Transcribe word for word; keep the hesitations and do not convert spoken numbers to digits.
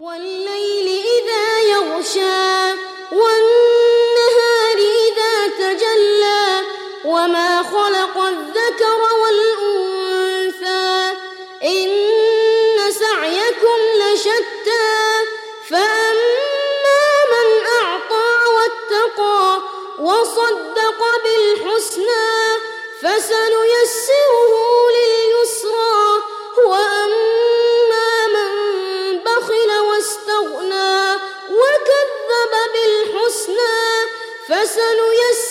والليل إذا يغشى والنهار إذا تجلى وما خلق الذكر والأنثى إن سعيكم لشتى فأما من أعطى واتقى وصدق بالحسنى فسنيسره لليسرى وأما من بخل واستغنى وكذب بالحسنى فسنيسره